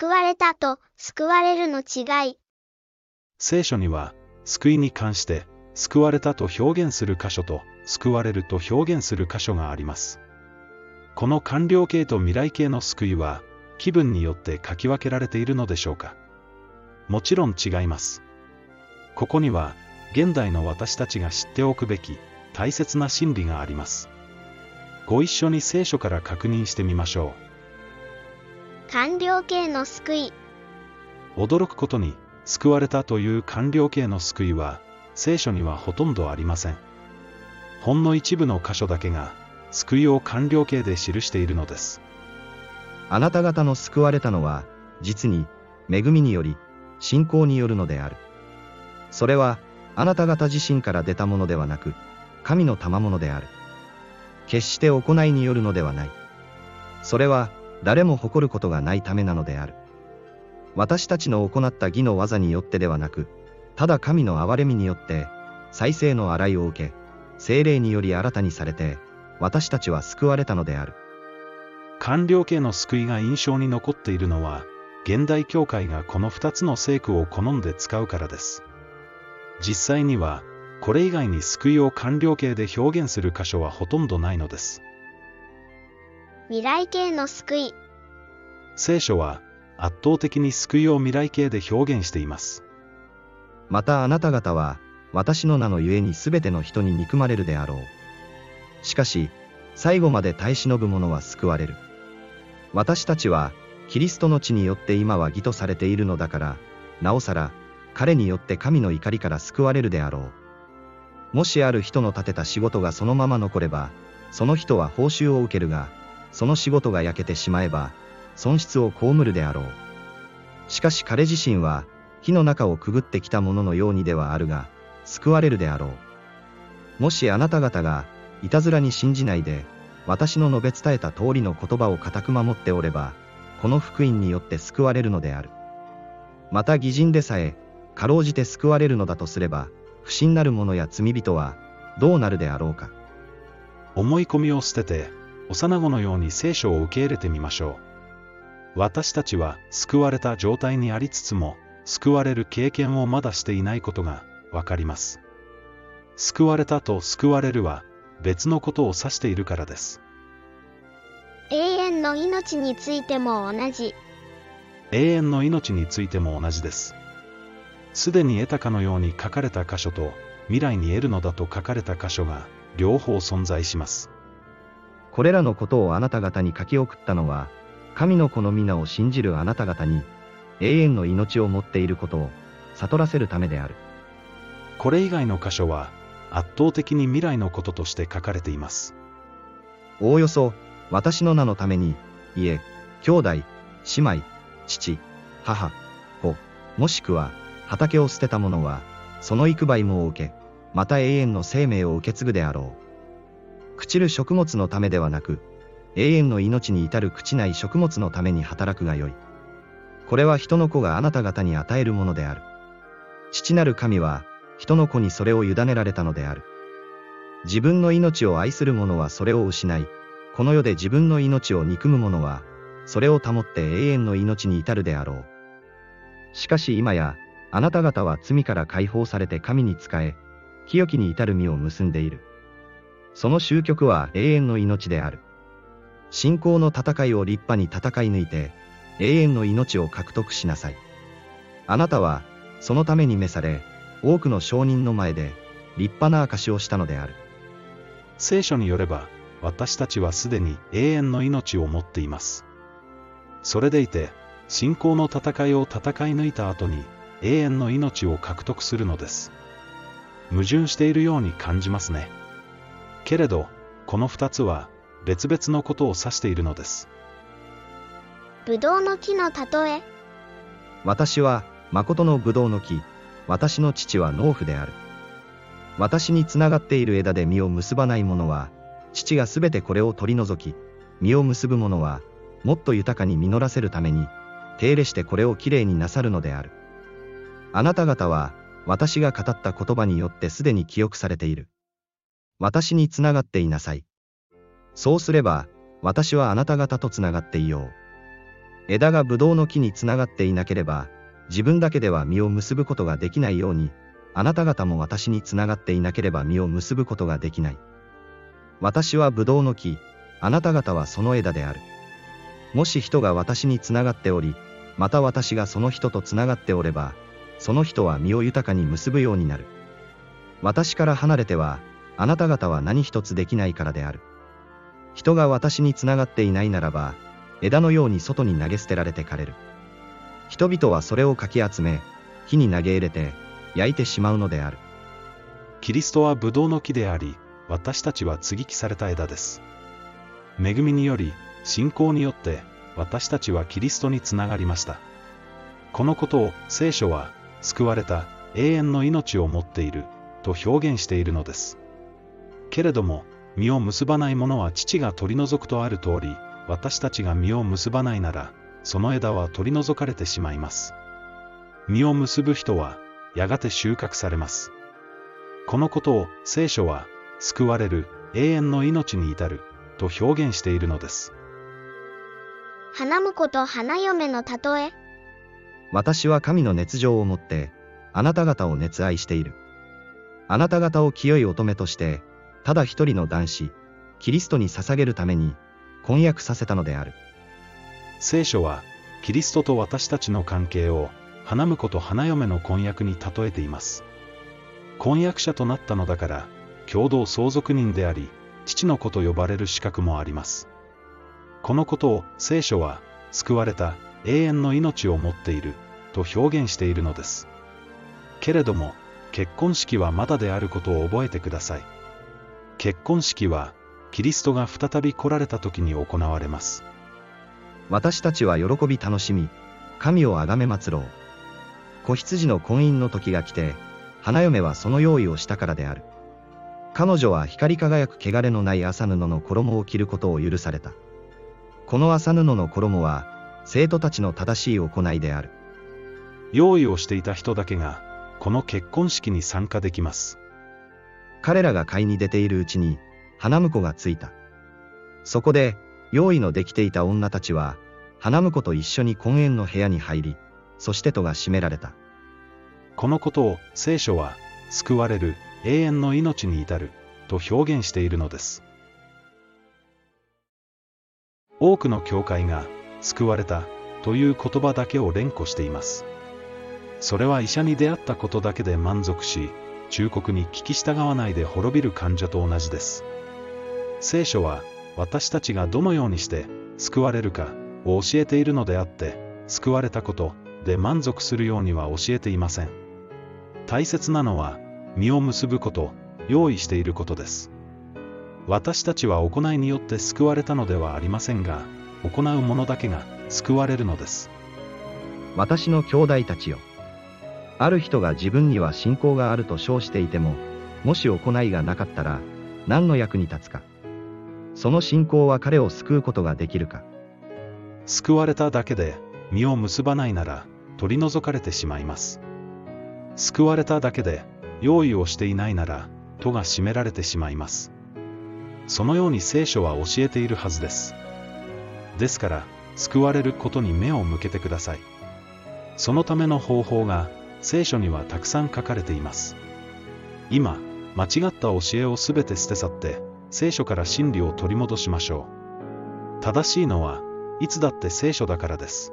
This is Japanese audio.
救われたと救われるの違い。聖書には、救いに関して、救われたと表現する箇所と、救われると表現する箇所があります。この完了形と未来形の救いは、気分によって書き分けられているのでしょうか。もちろん違います。ここには、現代の私たちが知っておくべき、大切な真理があります。ご一緒に聖書から確認してみましょう。完了形の救い。驚くことに、救われたという完了形の救いは、聖書にはほとんどありません。ほんの一部の箇所だけが、救いを完了形で記しているのです。あなた方の救われたのは、実に、恵みにより、信仰によるのである。それは、あなた方自身から出たものではなく、神の賜物である。決して行いによるのではない。それは、誰も誇ることがないためなのである。私たちの行った義の技によってではなく、ただ神の憐れみによって、再生の洗いを受け、聖霊により新たにされて、私たちは救われたのである。完了形の救いが印象に残っているのは、現代教会がこの2つの聖句を好んで使うからです。実際には、これ以外に救いを完了形で表現する箇所はほとんどないのです。未来形の救い。聖書は、圧倒的に救いを未来形で表現しています。またあなた方は、私の名のゆえにすべての人に憎まれるであろう。しかし、最後まで耐え忍ぶ者は救われる。私たちは、キリストの血によって今は義とされているのだから、なおさら、彼によって神の怒りから救われるであろう。もしある人の立てた仕事がそのまま残れば、その人は報酬を受けるが、その仕事が焼けてしまえば、損失を被るであろう。しかし彼自身は、火の中をくぐってきたもののようにではあるが、救われるであろう。もしあなた方が、いたずらに信じないで、私の述べ伝えた通りの言葉を固く守っておれば、この福音によって救われるのである。また義人でさえ、かろうじて救われるのだとすれば、不信なる者や罪人はどうなるであろうか。思い込みを捨てて、幼子のように聖書を受け入れてみましょう。私たちは救われた状態にありつつも、救われる経験をまだしていないことがわかります。救われたと救われるは別のことを指しているからです。永遠の命についても同じ。永遠の命についても同じです。すでに得たかのように書かれた箇所と、未来に得るのだと書かれた箇所が、両方存在します。これらのことをあなた方に書き送ったのは、神の子の皆を信じるあなた方に、永遠の命を持っていることを、悟らせるためである。これ以外の箇所は、圧倒的に未来のこととして書かれています。おおよそ、私の名のために、家、兄弟、姉妹、父、母、子、もしくは、畑を捨てた者は、その幾倍もを受け、また永遠の生命を受け継ぐであろう。朽ちる食物のためではなく、永遠の命に至る朽ちない食物のために働くがよい。これは人の子があなた方に与えるものである。父なる神は、人の子にそれを委ねられたのである。自分の命を愛する者はそれを失い、この世で自分の命を憎む者は、それを保って永遠の命に至るであろう。しかし今や、あなた方は罪から解放されて神に仕え、清きに至る実を結んでいる。その終局は永遠の命である。信仰の戦いを立派に戦い抜いて、永遠の命を獲得しなさい。あなたは、そのために召され、多くの証人の前で、立派な証しをしたのである。聖書によれば、私たちはすでに永遠の命を持っています。それでいて、信仰の戦いを戦い抜いた後に、永遠の命を獲得するのです。矛盾しているように感じますね。けれど、この2つは別々のことを指しているのです。ぶどうの木の例え。私は誠のぶどうの木、私の父は農夫である。私につながっている枝で実を結ばない者は、父がすべてこれを取り除き、実を結ぶ者は、もっと豊かに実らせるために、手入れしてこれをきれいになさるのである。あなた方は、私が語った言葉によってすでに記憶されている。私につながっていなさい。そうすれば、私はあなた方とつながっていよう。枝がブドウの木につながっていなければ、自分だけでは実を結ぶことができないように、あなた方も私につながっていなければ実を結ぶことができない。私はブドウの木、あなた方はその枝である。もし人が私につながっており、また私がその人とつながっておれば、その人は実を豊かに結ぶようになる。私から離れては、あなた方は何一つできないからである。人が私につながっていないならば、枝のように外に投げ捨てられて枯れる。人々はそれをかき集め、火に投げ入れて、焼いてしまうのである。キリストはブドウの木であり、私たちは接ぎ木された枝です。恵みにより、信仰によって、私たちはキリストにつながりました。このことを聖書は、救われた永遠の命を持っている、と表現しているのです。けれども、実を結ばないものは父が取り除くとある通り、私たちが実を結ばないなら、その枝は取り除かれてしまいます。実を結ぶ人は、やがて収穫されます。このことを聖書は、救われる永遠の命に至る、と表現しているのです。花婿と花嫁の例え。私は神の熱情をもって、あなた方を熱愛している。あなた方を清い乙女として、ただ一人の男子、キリストに捧げるために、婚約させたのである。聖書は、キリストと私たちの関係を、花婿と花嫁の婚約に例えています。婚約者となったのだから、共同相続人であり、父の子と呼ばれる資格もあります。このことを聖書は、救われた永遠の命を持っている、と表現しているのです。けれども、結婚式はまだであることを覚えてください。結婚式は、キリストが再び来られた時に行われます。私たちは喜び楽しみ、神をあがめ祀ろう。子羊の婚姻の時が来て、花嫁はその用意をしたからである。彼女は光り輝く汚れのない麻布の衣を着ることを許された。この麻布の衣は、生徒たちの正しい行いである。用意をしていた人だけが、この結婚式に参加できます。彼らが買いに出ているうちに、花婿がついた。そこで、用意のできていた女たちは、花婿と一緒に婚宴の部屋に入り、そして戸が閉められた。このことを聖書は、救われる永遠の命に至る、と表現しているのです。多くの教会が、救われた、という言葉だけを連呼しています。それは医者に出会ったことだけで満足し、忠告に聞き従わないで滅びる患者と同じです。聖書は、私たちがどのようにして、救われるか、を教えているのであって、救われたこと、で満足するようには教えていません。大切なのは、実を結ぶこと、用意していることです。私たちは行いによって救われたのではありませんが、行うものだけが救われるのです。私の兄弟たちよ。ある人が自分には信仰があると称していても、もし行いがなかったら、何の役に立つか。その信仰は彼を救うことができるか。救われただけで、実を結ばないなら、取り除かれてしまいます。救われただけで、用意をしていないなら、戸が閉められてしまいます。そのように聖書は教えているはずです。ですから、救われることに目を向けてください。そのための方法が、聖書にはたくさん書かれています。今、間違った教えをすべて捨て去って、聖書から真理を取り戻しましょう。正しいのは、いつだって聖書だからです。